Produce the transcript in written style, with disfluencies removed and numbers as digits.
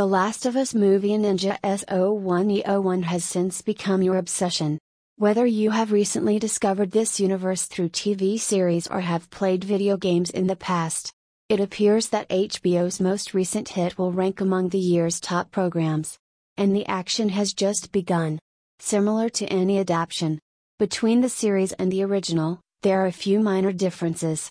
The Last of Us Movieninja S01E01 has since become your obsession. Whether you have recently discovered this universe through TV series or have played video games in the past, it appears that HBO's most recent hit will rank among the year's top programs. And the action has just begun. Similar to any adaptation between the series and the original, there are a few minor differences.